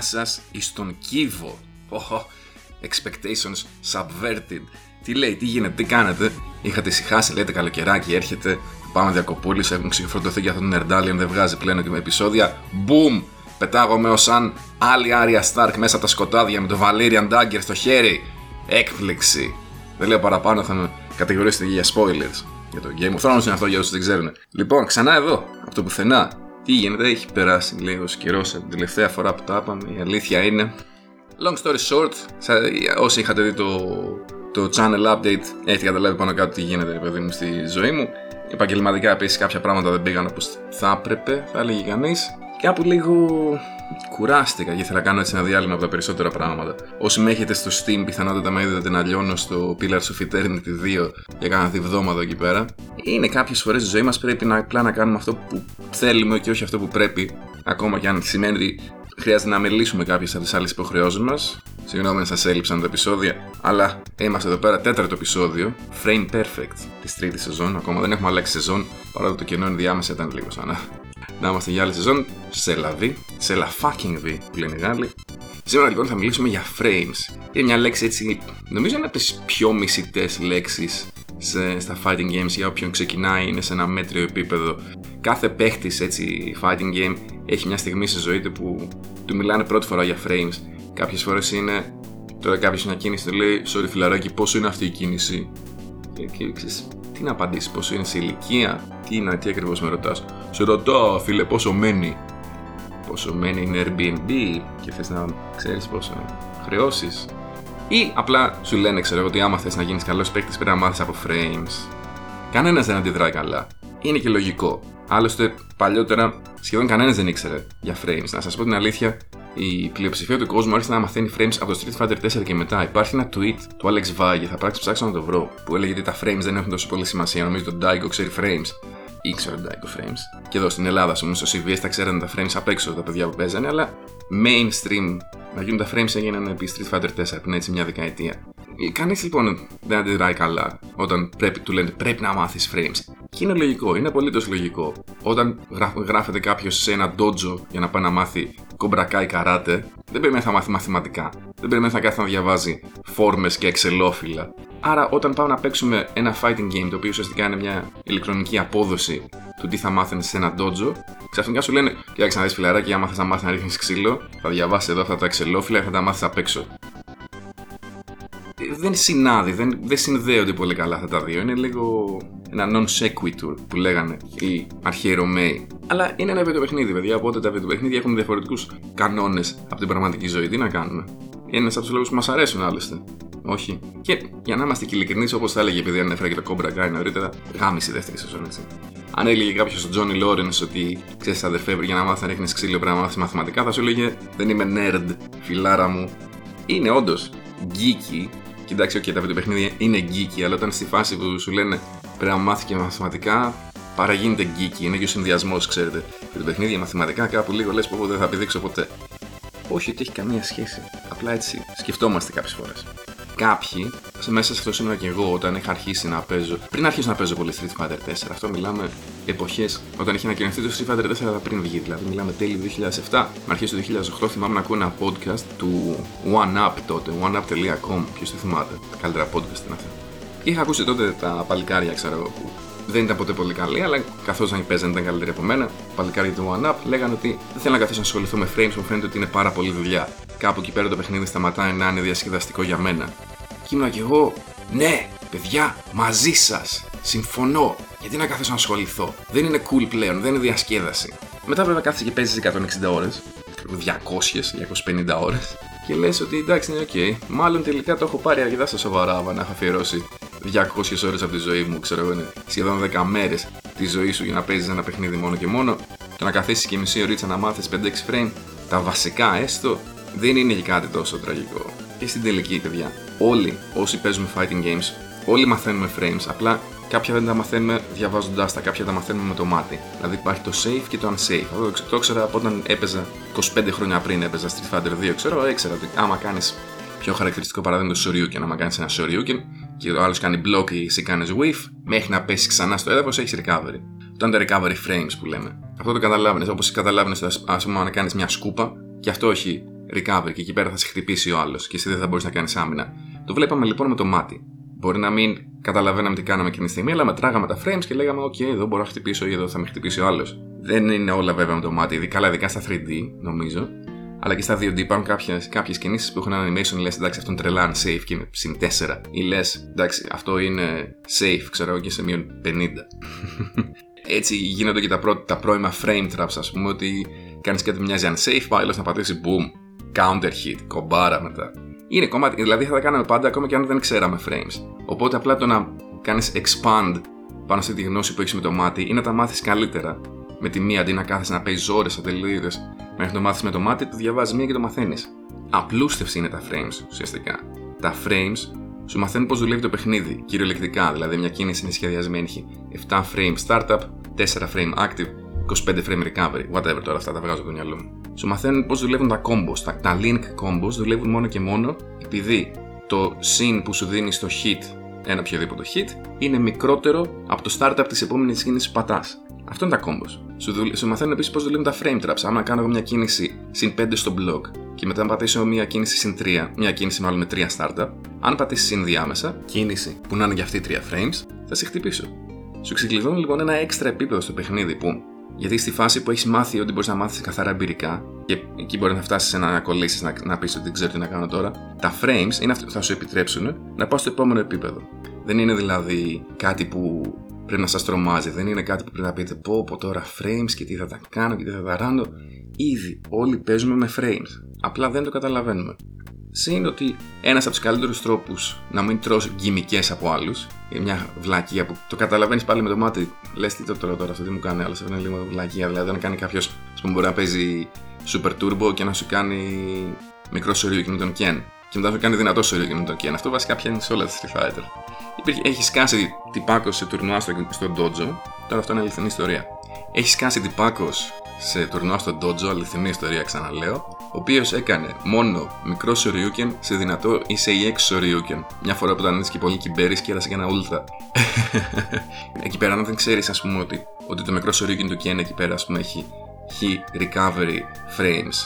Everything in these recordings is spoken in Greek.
Γεια σας εις τον κύβο. Expectations subverted. Τι λέει, τι γίνεται, τι κάνετε? Είχατε ησυχάσει, λέτε, καλοκαιράκι έρχεται. Πάμε διακοπούλης, έχουν ξεφορτωθεί για αυτόν τον Erdalian, δεν βγάζει πλέον και με επεισόδια. Boom! Πετάγομαι ως σαν άλλη Arya Stark μέσα από τα σκοτάδια με το Valyrian Dagger στο χέρι. Έκπληξη. Δεν λέω παραπάνω, θα με κατηγορήσετε για spoilers. Για το Game of Thrones είναι αυτό για όσους δεν ξέρουν. Λοιπόν, ξανά εδώ, από το πουθενά. Τι γίνεται, έχει περάσει λίγο καιρό από την τελευταία φορά που τα είπαμε. Η αλήθεια είναι. Long story short, όσοι είχατε δει το channel update, έχετε καταλάβει πάνω κάτω τι γίνεται, παιδί μου, στη ζωή μου. Επαγγελματικά επίσης κάποια πράγματα δεν πήγαν όπως θα έπρεπε, θα έλεγε κανείς. Κάπου λίγο κουράστηκα και ήθελα να κάνω έτσι ένα διάλειμμα από τα περισσότερα πράγματα. Όσοι με έχετε στο Steam, πιθανότατα με είδατε να λιώνω στο Pillars of Eternity 2 για κάνα διβδόματο εκεί πέρα. Είναι κάποιες φορές στη ζωή μας πρέπει να απλά να κάνουμε αυτό που θέλουμε και όχι αυτό που πρέπει. Ακόμα και αν σημαίνει ότι χρειάζεται να μελήσουμε κάποιες από τις άλλες υποχρεώσεις μας. Συγγνώμη αν σας έλειψαν τα επεισόδια, αλλά είμαστε εδώ πέρα, τέταρτο επεισόδιο, Frame Perfect της τρίτης σεζόν. Ακόμα δεν έχουμε αλλάξει σεζόν, παρά το κενό ενδιάμεσα ήταν λίγο σαν να είμαστε για άλλη σεζόν. Σελαβή, που λένε οι Γάλλοι. Σήμερα λοιπόν θα μιλήσουμε για frames. Είναι μια λέξη έτσι, νομίζω είναι από τις πιο μισητές λέξεις στα fighting games για όποιον ξεκινάει, είναι σε ένα μέτριο επίπεδο. Κάθε παίχτης έτσι fighting game έχει μια στιγμή στη ζωή του που του μιλάνε πρώτη φορά για frames. Κάποιες φορές είναι, τώρα κάποιος μια κίνηση του λέει sorry φιλαράκι, πόσο είναι αυτή η κίνηση? Και ξέρεις, τι να απαντήσεις, πόσο είναι σε ηλικία, τι ακριβώς με ρωτάς? Σε ρωτώ φίλε, πόσο μένει? Πόσο μένει είναι Airbnb και θες να ξέρεις πόσο χρεώσεις? Ή απλά σου λένε, ξέρω εγώ, ότι άμα θες να γίνεις καλός παίκτης πρέπει να μάθεις από frames. Κανένας δεν αντιδράει καλά. Είναι και λογικό. Άλλωστε, παλιότερα σχεδόν κανένας δεν ήξερε για frames. Να σας πω την αλήθεια, η πλειοψηφία του κόσμου άρχισε να μαθαίνει frames από το Street Fighter 4 και μετά. Υπάρχει ένα tweet του Alex Valle, θα ψάξω να το βρω, που έλεγε ότι τα frames δεν έχουν τόσο πολύ σημασία. Νομίζω ότι το Digo ξέρει frames. Ήξερε το Digo frames. Και εδώ στην Ελλάδα, στο CVS τα ξέρανε τα frames απ' έξω τα παιδιά που παίζανε, αλλά mainstream να γίνουν τα frames έγιναν επί Street Fighter 4, πριν έτσι μια δεκαετία. Κανείς λοιπόν δεν αντιδράει καλά όταν του λένε πρέπει να μάθεις frames. Και είναι λογικό, είναι απολύτως λογικό. Όταν γράφεται κάποιος σε ένα dojo για να πάει να μάθει Cobra Kai καράτε, δεν περιμένει να μάθει μαθηματικά. Δεν περιμένει να κάθεται να διαβάζει φόρμες και εξελόφυλλα. Άρα, όταν πάμε να παίξουμε ένα fighting game, το οποίο ουσιαστικά είναι μια ηλεκτρονική απόδοση του τι θα μάθαινε σε ένα dojo, ξαφνικά σου λένε: κοίταξε να δεις φιλαράκι, άμα θες να μάθεις να ρίχνεις ξύλο, θα διαβάσεις εδώ αυτά τα εξελόφυλλα και θα τα μάθεις απ' έξω. Δεν συνάδει, δεν συνδέονται πολύ καλά αυτά τα δύο. Είναι λίγο ένα non sequitur που λέγανε οι αρχαίοι Ρωμαίοι. Αλλά είναι ένα βιντεοπαιχνίδι, παιδιά. Οπότε τα βιντεοπαιχνίδια έχουν διαφορετικούς κανόνες από την πραγματική ζωή. Τι να κάνουμε. Είναι ένας από τους λόγους που μας αρέσουν, άλλωστε. Όχι. Και για να είμαστε ειλικρινείς, όπως θα έλεγε, επειδή ανέφερα και το Cobra Kai νωρίτερα, γάμισε η δεύτερη σεζόν, έτσι. Αν έλεγε κάποιος ο Johnny Lawrence ότι ξέρεις, αδερφέ, για να μάθεις να ρίχνεις ξύλο πρέπει να μάθεις μαθηματικά, θα σου έλεγε δεν είμαι nerd, φιλάρα μου. Είναι όντως geeky. Κοιτάξτε, τα βιντεοπαιχνίδια είναι geeky, αλλά όταν στη φάση που σου λένε πρέπει να μάθει και μαθηματικά, παραγίνεται geeky. Είναι και ο συνδυασμός, ξέρετε. Βιντεοπαιχνίδια, μαθηματικά, κάπου λίγο λες πω δεν θα επιδείξω ποτέ. Όχι ότι έχει καμία σχέση. Απλά έτσι σκεφτόμαστε κάποιες φορές. Κάποιοι, μέσα σε αυτό σήμερα και εγώ, όταν είχα αρχίσει να παίζω. Πριν αρχίσω να παίζω πολύ Street Fighter 4, αυτό μιλάμε εποχές όταν είχε ανακοινωθεί το Street Fighter 4, αλλά πριν βγει. Δηλαδή, μιλάμε τέλη 2007, αρχές του 2008. Θυμάμαι να ακούω ένα podcast του OneUp τότε, OneUp.com. Ποιος το θυμάται, τα καλύτερα podcast είναι αυτά. Και είχα ακούσει τότε τα παλικάρια, ξέρω εγώ, που δεν ήταν ποτέ πολύ καλή, αλλά καθώς αν παίζανε ήταν καλύτερη από μένα. Παλικάρια του OneUp λέγανε ότι δεν θέλω να καθίσω να ασχοληθώ με frames, μου φαίνεται ότι είναι πάρα πολύ δουλειά. Κάπου εκεί πέρα το παιχνίδι σταματάει να είναι διασκεδαστικό για μένα. Και ήμουνα κι εγώ, ναι, παιδιά, μαζί σας. Συμφωνώ. Γιατί να καθίσω να ασχοληθώ? Δεν είναι cool πλέον, δεν είναι διασκέδαση. Μετά πρέπει να κάθεσαι και παίζεις 160 ώρες, 200-250 ώρες, και λες ότι εντάξει, είναι ok. Μάλλον τελικά το έχω πάρει αρκετά στα σοβαρά, να έχω αφιερώσει 200 ώρες από τη ζωή μου, ξέρω εγώ, είναι σχεδόν 10 μέρες τη ζωή σου για να παίζεις ένα παιχνίδι μόνο και μόνο. Το να καθίσεις και μισή ωρίτσα να μάθεις 5-6 frame, τα βασικά έστω, δεν είναι και κάτι τόσο τραγικό. Και στην τελική, παιδιά, όλοι όσοι παίζουμε fighting games, όλοι μαθαίνουμε frames. Απλά κάποια δεν τα μαθαίνουμε διαβάζοντάς τα, κάποια τα μαθαίνουμε με το μάτι. Δηλαδή υπάρχει το safe και το unsafe. Αυτό το ήξερα από όταν έπαιζα 25 χρόνια πριν, έπαιζα Street Fighter 2. Ξέρω, έξερα ότι άμα κάνεις πιο χαρακτηριστικό παράδειγμα το Shoryuken, άμα κάνεις ένα Shoryuken και ο άλλος κάνει block ή εσύ κάνεις whiff, μέχρι να πέσεις ξανά στο έδαφος έχεις recovery. Το under recovery frames που λέμε. Αυτό το καταλάβαινες, όπως καταλάβαινες, ας πούμε, αν κάνεις μια σκούπα, και αυτό έχει recover και εκεί πέρα θα σε χτυπήσει ο άλλος και εσύ δεν θα μπορείς να κάνεις άμυνα. Το βλέπαμε λοιπόν με το μάτι. Μπορεί να μην καταλαβαίναμε τι κάναμε εκείνη τη στιγμή, αλλά μετράγαμε τα frames και λέγαμε: «Οκ, εδώ μπορώ να χτυπήσω ή εδώ θα με χτυπήσει ο άλλος». Δεν είναι όλα βέβαια με το μάτι, ειδικά στα 3D νομίζω. Αλλά και στα 2D υπάρχουν κάποιες κινήσεις που έχουν animation, λες εντάξει αυτό είναι τρελά, safe και είναι συν 4. Ή λες εντάξει αυτό είναι safe, ξέρω και σε μείον 50. Έτσι γίνονται και τα πρώιμα frame traps, ας πούμε, ότι κάνεις κάτι που μοιάζει unsafe, πάει να πατήσει boom, counter hit, κομπάρα μετά. Είναι κομμάτι, δηλαδή θα τα κάναμε πάντα ακόμα και αν δεν ξέραμε frames. Οπότε απλά το να κάνεις expand πάνω στη γνώση που έχεις με το μάτι ή να τα μάθεις καλύτερα με τη μία αντί να κάθεσαι να παίζεις ώρες ατελείωτες μέχρι να το μάθεις με το μάτι, το διαβάζεις μία και το μαθαίνεις. Απλούστευση είναι τα frames ουσιαστικά. Τα frames σου μαθαίνουν πώς δουλεύει το παιχνίδι, κυριολεκτικά. Δηλαδή, μια κίνηση είναι σχεδιασμένη, έχει 7 frame startup, 4 frame active, 25 frame recovery. Whatever τώρα, αυτά τα βγάζω από το μυαλό μου. Σου μαθαίνουν πώς δουλεύουν τα combos. Τα link combos δουλεύουν μόνο και μόνο επειδή το συν που σου δίνει στο hit, ένα οποιοδήποτε hit, είναι μικρότερο από το startup της επόμενης κίνησης που πατάς. Αυτό είναι τα combos. Σου μαθαίνουν επίσης πώς δουλεύουν τα frame traps. Άμα κάνω μια κίνηση συν 5 στο block και μετά να πατήσω μια κίνηση συν 3, μια κίνηση μάλλον με 3 startup, αν πατήσεις ενδιάμεσα κίνηση που να είναι για αυτή 3 frames, θα σε χτυπήσω. Σου ξεκλειδώνει λοιπόν ένα έξτρα επίπεδο στο παιχνίδι που. Γιατί στη φάση που έχεις μάθει ό,τι μπορείς να μάθεις καθαρά εμπειρικά, και εκεί μπορεί να φτάσεις σε να κολλήσεις, να πεις ότι δεν ξέρω τι να κάνω τώρα, τα frames είναι αυτό που θα σου επιτρέψουν να πας στο επόμενο επίπεδο. Δεν είναι δηλαδή κάτι που πρέπει να σας τρομάζει, δεν είναι κάτι που πρέπει να πείτε πω τώρα frames και τι θα τα κάνω και τι θα τα ράνω. Ήδη όλοι παίζουμε με frames. Απλά δεν το καταλαβαίνουμε. Συν ότι ένας από τους καλύτερους τρόπους να μην τρως γκιμικές από άλλους, μια βλακία που το καταλαβαίνεις πάλι με το μάτι, λες τι το τρώω τώρα, αυτό τι μου κάνει, αλλά αυτό είναι λίγο βλακία. Δηλαδή, να κάνει κάποιος, ας πούμε, μπορεί να παίζει super turbo και να σου κάνει μικρό Shoryuken με τον Ken, και μετά να σου κάνει δυνατό Shoryuken με τον Ken. Αυτό βασικά πιάνει σε όλα τα Street Fighter. Έχει κάσει τυπάκος σε τουρνουά στο dojo, τώρα αυτό είναι αληθινή ιστορία. Έχει κάσει τυπάκος σε τουρνουά στο dojo, αληθινή ιστορία ξαναλέω. Ο οποίος έκανε μόνο μικρό Shoryuken σε δυνατό ή σε EX Shoryuken. Μια φορά που ήταν έτσι και πολύ κυμπέρης και έρασε και ένα ούλθα. Εκεί πέρα, αν δεν ξέρεις, ας πούμε, ότι το μικρό Shoryuken του Ken εκεί πέρα, ας πούμε, έχει H recovery frames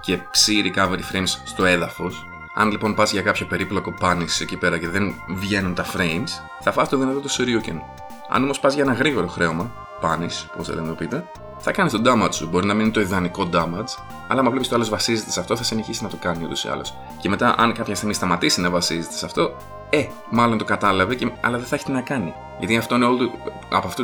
και Ψ recovery frames στο έδαφος. Αν λοιπόν πας για κάποιο περίπλοκο punish εκεί πέρα και δεν βγαίνουν τα frames, θα φας το δυνατό του Shoryuken. Αν όμως πας για ένα γρήγορο χρέωμα, punish, πώς θα το πείτε, θα κάνεις το damage σου. Μπορεί να μην είναι το ιδανικό damage, αλλά άμα βλέπεις το άλλος βασίζεται σε αυτό, θα συνεχίσει να το κάνει ούτως ή άλλως. Και μετά, αν κάποια στιγμή σταματήσει να βασίζεται σε αυτό, μάλλον το κατάλαβε, αλλά δεν θα έχει τι να κάνει. Γιατί αυτό είναι όλο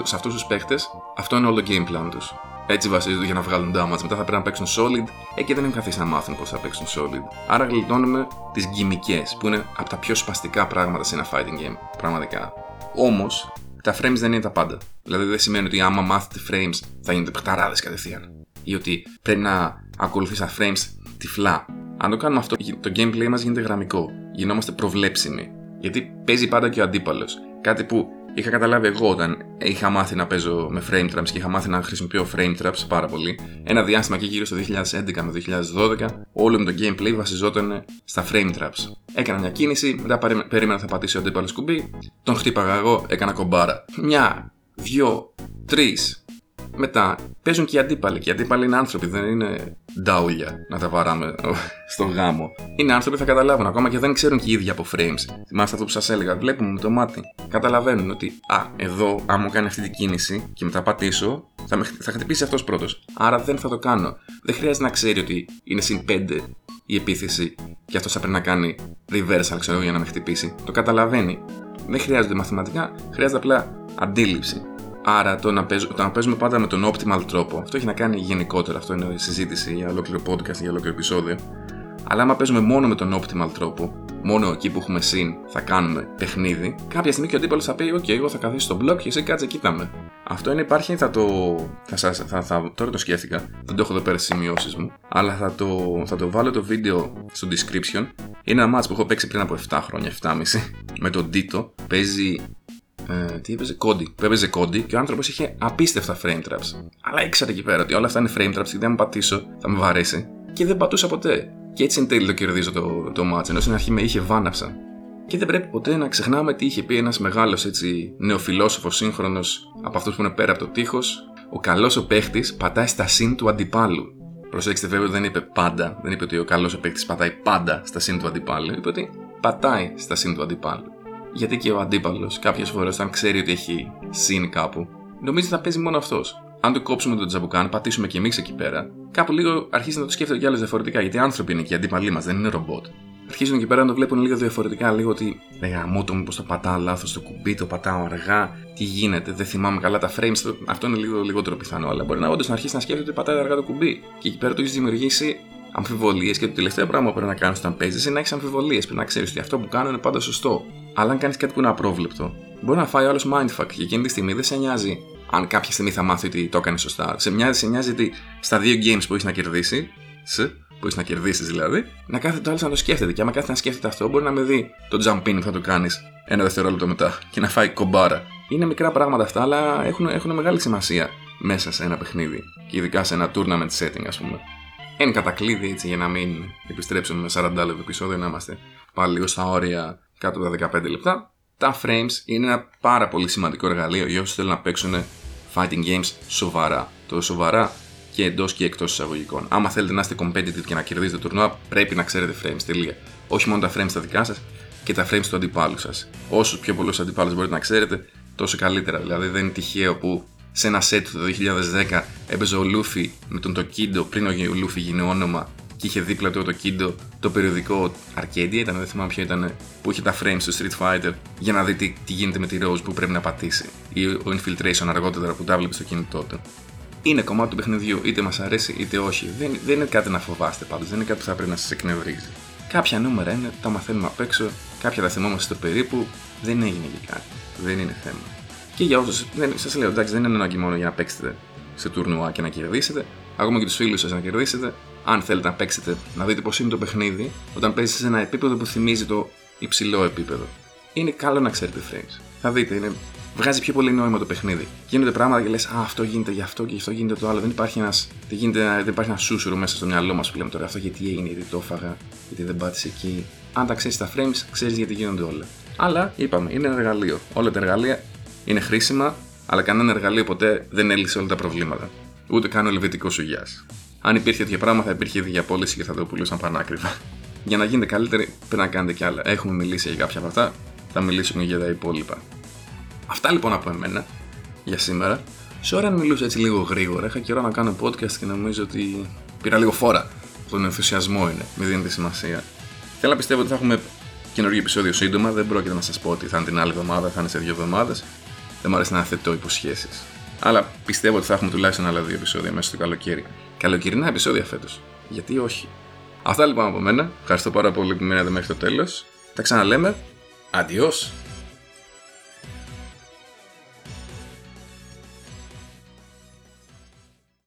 σε αυτούς τους παίχτες, αυτό είναι όλο το game plan τους. Έτσι βασίζονται για να βγάλουν damage. Μετά θα πρέπει να παίξουν solid, και δεν έχουν καθίσει να μάθουν πώς θα παίξουν solid. Άρα γλιτώνουμε τις γκιμικές, που είναι από τα πιο σπαστικά πράγματα σε ένα fighting game. Πραγματικά. Όμως, τα frames δεν είναι τα πάντα. Δηλαδή, δεν σημαίνει ότι άμα μάθετε frames θα γίνετε παιχταράδες κατευθείαν. Ή ότι πρέπει να ακολουθείς τα frames τυφλά. Αν το κάνουμε αυτό, το gameplay μας γίνεται γραμμικό. Γινόμαστε προβλέψιμοι. Γιατί παίζει πάντα και ο αντίπαλος. Κάτι που είχα καταλάβει εγώ όταν είχα μάθει να παίζω με frame traps και είχα μάθει να χρησιμοποιώ frame traps πάρα πολύ. Ένα διάστημα εκεί γύρω στο 2011 με 2012, όλο μου το gameplay βασιζόταν στα frame traps. Έκανα μια κίνηση, μετά περίμενα θα πατήσει ο αντίπαλος κουμπί, τον χτύπαγα εγώ, έκανα κομπάρα. Μια, δυο, τρεις. Μετά παίζουν και οι αντίπαλοι. Και οι αντίπαλοι είναι άνθρωποι, δεν είναι ντάουλια να τα βαράμε στο γάμο. Είναι άνθρωποι που θα καταλάβουν, ακόμα και δεν ξέρουν και οι ίδιοι από frames. Θυμάστε αυτό που σας έλεγα, βλέπουμε με το μάτι. Καταλαβαίνουν ότι, εδώ, άμα κάνω αυτή την κίνηση και μετά πατήσω, θα χτυπήσει αυτός πρώτος. Άρα δεν θα το κάνω. Δεν χρειάζεται να ξέρει ότι είναι συν 5 η επίθεση και αυτός θα πρέπει να κάνει reversal, ξέρω, για να με χτυπήσει. Το καταλαβαίνει. Δεν χρειάζονται μαθηματικά, χρειάζεται απλά αντίληψη. Άρα το να παίζουμε πάντα με τον optimal τρόπο, αυτό έχει να κάνει γενικότερα, αυτό είναι συζήτηση για ολόκληρο podcast, για ολόκληρο επεισόδιο. Αλλά άμα παίζουμε μόνο με τον optimal τρόπο, μόνο εκεί που έχουμε συν θα κάνουμε παιχνίδι, κάποια στιγμή και ο αντίπαλος θα πει: «Οκ, εγώ θα καθίσω στο block και εσύ κάτσε, κοίταμε». Αυτό είναι υπάρχει, τώρα το σκέφτηκα, δεν το έχω εδώ πέρα στις σημειώσεις μου, αλλά θα το βάλω το βίντεο στο description. Είναι ένα match που έχω παίξει πριν από 7 χρόνια, 7,5, με τον Ditto. Έπαιζε Cody και ο άνθρωπος είχε απίστευτα frame traps. Αλλά ήξερα εκεί πέρα ότι όλα αυτά είναι frame traps, γιατί αν πατήσω θα με βαρέσει. Και δεν πατούσα ποτέ. Και έτσι εν τέλει το κερδίζω το match, ενώ στην αρχή με είχε βάναψα. Και δεν πρέπει ποτέ να ξεχνάμε τι είχε πει ένας μεγάλος νεοφιλόσοφος σύγχρονος από αυτούς που είναι πέρα από το τείχος. Ο καλός ο παίχτης πατάει στα συν του αντιπάλου. Προσέξτε βέβαια ότι δεν είπε πάντα, δεν είπε ότι ο καλός παίκτης πατάει πάντα στα σύν του αντιπάλου, είπε ότι πατάει στα σύν του αντιπάλου. Γιατί και ο αντίπαλος κάποιες φορές, αν ξέρει ότι έχει σύν κάπου, νομίζει ότι θα παίζει μόνο αυτός. Αν του κόψουμε τον τζαμπουκάν, πατήσουμε κι εμείς εκεί πέρα, κάπου λίγο αρχίζει να το σκέφτεται κι άλλος διαφορετικά. Γιατί άνθρωποι είναι και οι αντίπαλοι μας, δεν είναι ρομπότ. Αρχίζουν εκεί πέρα να το βλέπουν λίγο διαφορετικά, λίγο ότι γαμώ το, μήπως το πατάω λάθος το κουμπί, το πατάω αργά, τι γίνεται, δεν θυμάμαι καλά τα frames. Αυτό είναι λίγο λιγότερο πιθανό, αλλά μπορεί να όντως να αρχίσει να σκέφτεται ότι πατάει αργά το κουμπί. Και εκεί πέρα του έχει δημιουργήσει αμφιβολίες, και το τελευταίο πράγμα που πρέπει να κάνεις όταν παίζεις είναι να έχεις αμφιβολίες. Πρέπει να ξέρεις ότι αυτό που κάνω είναι πάντα σωστό. Αλλά αν κάνεις κάτι που είναι απρόβλεπτο, μπορεί να φάει ο άλλος mindfuck και εκείνη τη στιγμή δεν σε νοιάζει αν κάποια στιγμή θα μάθει ότι το έκανε σωστά. Σε νοιάζει ότι στα δύο games που έχει να κερδίσει, που έχεις να κερδίσεις δηλαδή, να κάθεται το άλλο να το σκέφτεται. Και άμα κάθεται να σκέφτεται αυτό, μπορεί να με δει το jump in που θα το κάνεις ένα δευτερόλεπτο μετά και να φάει κομπάρα. Είναι μικρά πράγματα αυτά, αλλά έχουν μεγάλη σημασία μέσα σε ένα παιχνίδι. Και ειδικά σε ένα tournament setting, ας πούμε. Εν κατακλείδη, έτσι για να μην επιστρέψουμε με 40 λεπτό επεισόδιο, να είμαστε πάλι λίγο στα όρια κάτω από τα 15 λεπτά. Τα frames είναι ένα πάρα πολύ σημαντικό εργαλείο για όσους θέλουν να παίξουν fighting games σοβαρά. Το σοβαρά και εντός και εκτός εισαγωγικών. Άμα θέλετε να είστε competitive και να κερδίζετε τουρνουά, πρέπει να ξέρετε frames. Τελεία. Όχι μόνο τα frames τα δικά σας και τα frames του αντιπάλου σας. Όσο πιο πολλούς αντιπάλους μπορείτε να ξέρετε, τόσο καλύτερα. Δηλαδή, δεν είναι τυχαίο που σε ένα set το 2010 έπαιζε ο Louffy με τον Tokido, πριν ο Louffy γίνει όνομα, και είχε δίπλα του ο Tokido το περιοδικό Arcadia, ήταν, δεν θυμάμαι ποιο ήταν, που είχε τα frames του Street Fighter, για να δει τι γίνεται με τη Rose που πρέπει να πατήσει, ή ο Infiltration αργότερα που τα βλέπει στο κινητό του. Είναι κομμάτι του παιχνιδιού, είτε μας αρέσει είτε όχι. Δεν είναι κάτι να φοβάστε πάντως, δεν είναι κάτι που θα πρέπει να σας εκνευρίζει. Κάποια νούμερα είναι, τα μαθαίνουμε απ' έξω, κάποια τα θυμόμαστε στο περίπου, δεν έγινε και κάτι. Δεν είναι θέμα. Και για όσους, σας λέω, εντάξει, δεν είναι ανάγκη μόνο για να παίξετε σε τουρνουά και να κερδίσετε, ακόμα και τους φίλους σας να κερδίσετε. Αν θέλετε να παίξετε, να δείτε πώς είναι το παιχνίδι όταν παίζετε σε ένα επίπεδο που θυμίζει το υψηλό επίπεδο. Είναι καλό να ξέρετε frames. Θα δείτε, βγάζει πιο πολύ νόημα το παιχνίδι. Γίνονται πράγματα και λες, α, αυτό γίνεται γι' αυτό και αυτό γίνεται το άλλο. Δεν υπάρχει ένα σούσουρο μέσα στο μυαλό μας που λέμε τώρα αυτό γιατί έγινε, γιατί το έφαγα, γιατί δεν πάτησε εκεί. Αν τα ξέρεις τα frames, ξέρεις γιατί γίνονται όλα. Αλλά είπαμε, είναι ένα εργαλείο. Όλα τα εργαλεία είναι χρήσιμα, αλλά κανένα εργαλείο ποτέ δεν έλυσε όλα τα προβλήματα. Ούτε καν ο ελβετικός ουγιάς. Αν υπήρχε τέτοιο πράγμα, θα υπήρχε ήδη για πώληση και θα το πουλούσαν πανάκριβα. Για να γίνετε καλύτεροι, πρέπει να κάνετε κι άλλα. Έχουμε μιλήσει για κάποια από αυτά, θα μιλήσουμε για τα υπόλοιπα. Αυτά λοιπόν από εμένα για σήμερα. Sorry αν μιλούσα έτσι λίγο γρήγορα. Είχα καιρό να κάνω podcast και νομίζω ότι πήρα λίγο φόρα. Τον ενθουσιασμό είναι, μην δίνετε σημασία. Θέλω να πιστεύω ότι θα έχουμε καινούργιο επεισόδιο σύντομα. Δεν πρόκειται να σας πω ότι θα είναι την άλλη εβδομάδα, θα είναι σε 2 εβδομάδες. Δεν μου αρέσει να θέτω υποσχέσεις. Αλλά πιστεύω ότι θα έχουμε τουλάχιστον άλλα 2 επεισόδια μέσα στο καλοκαίρι. Καλοκαιρινά επεισόδια φέτος. Γιατί όχι. Αυτά λοιπόν από μένα. Ευχαριστώ πάρα πολύ που μείνατε μέχρι το τέλος. Τα ξαναλέμε. Adios.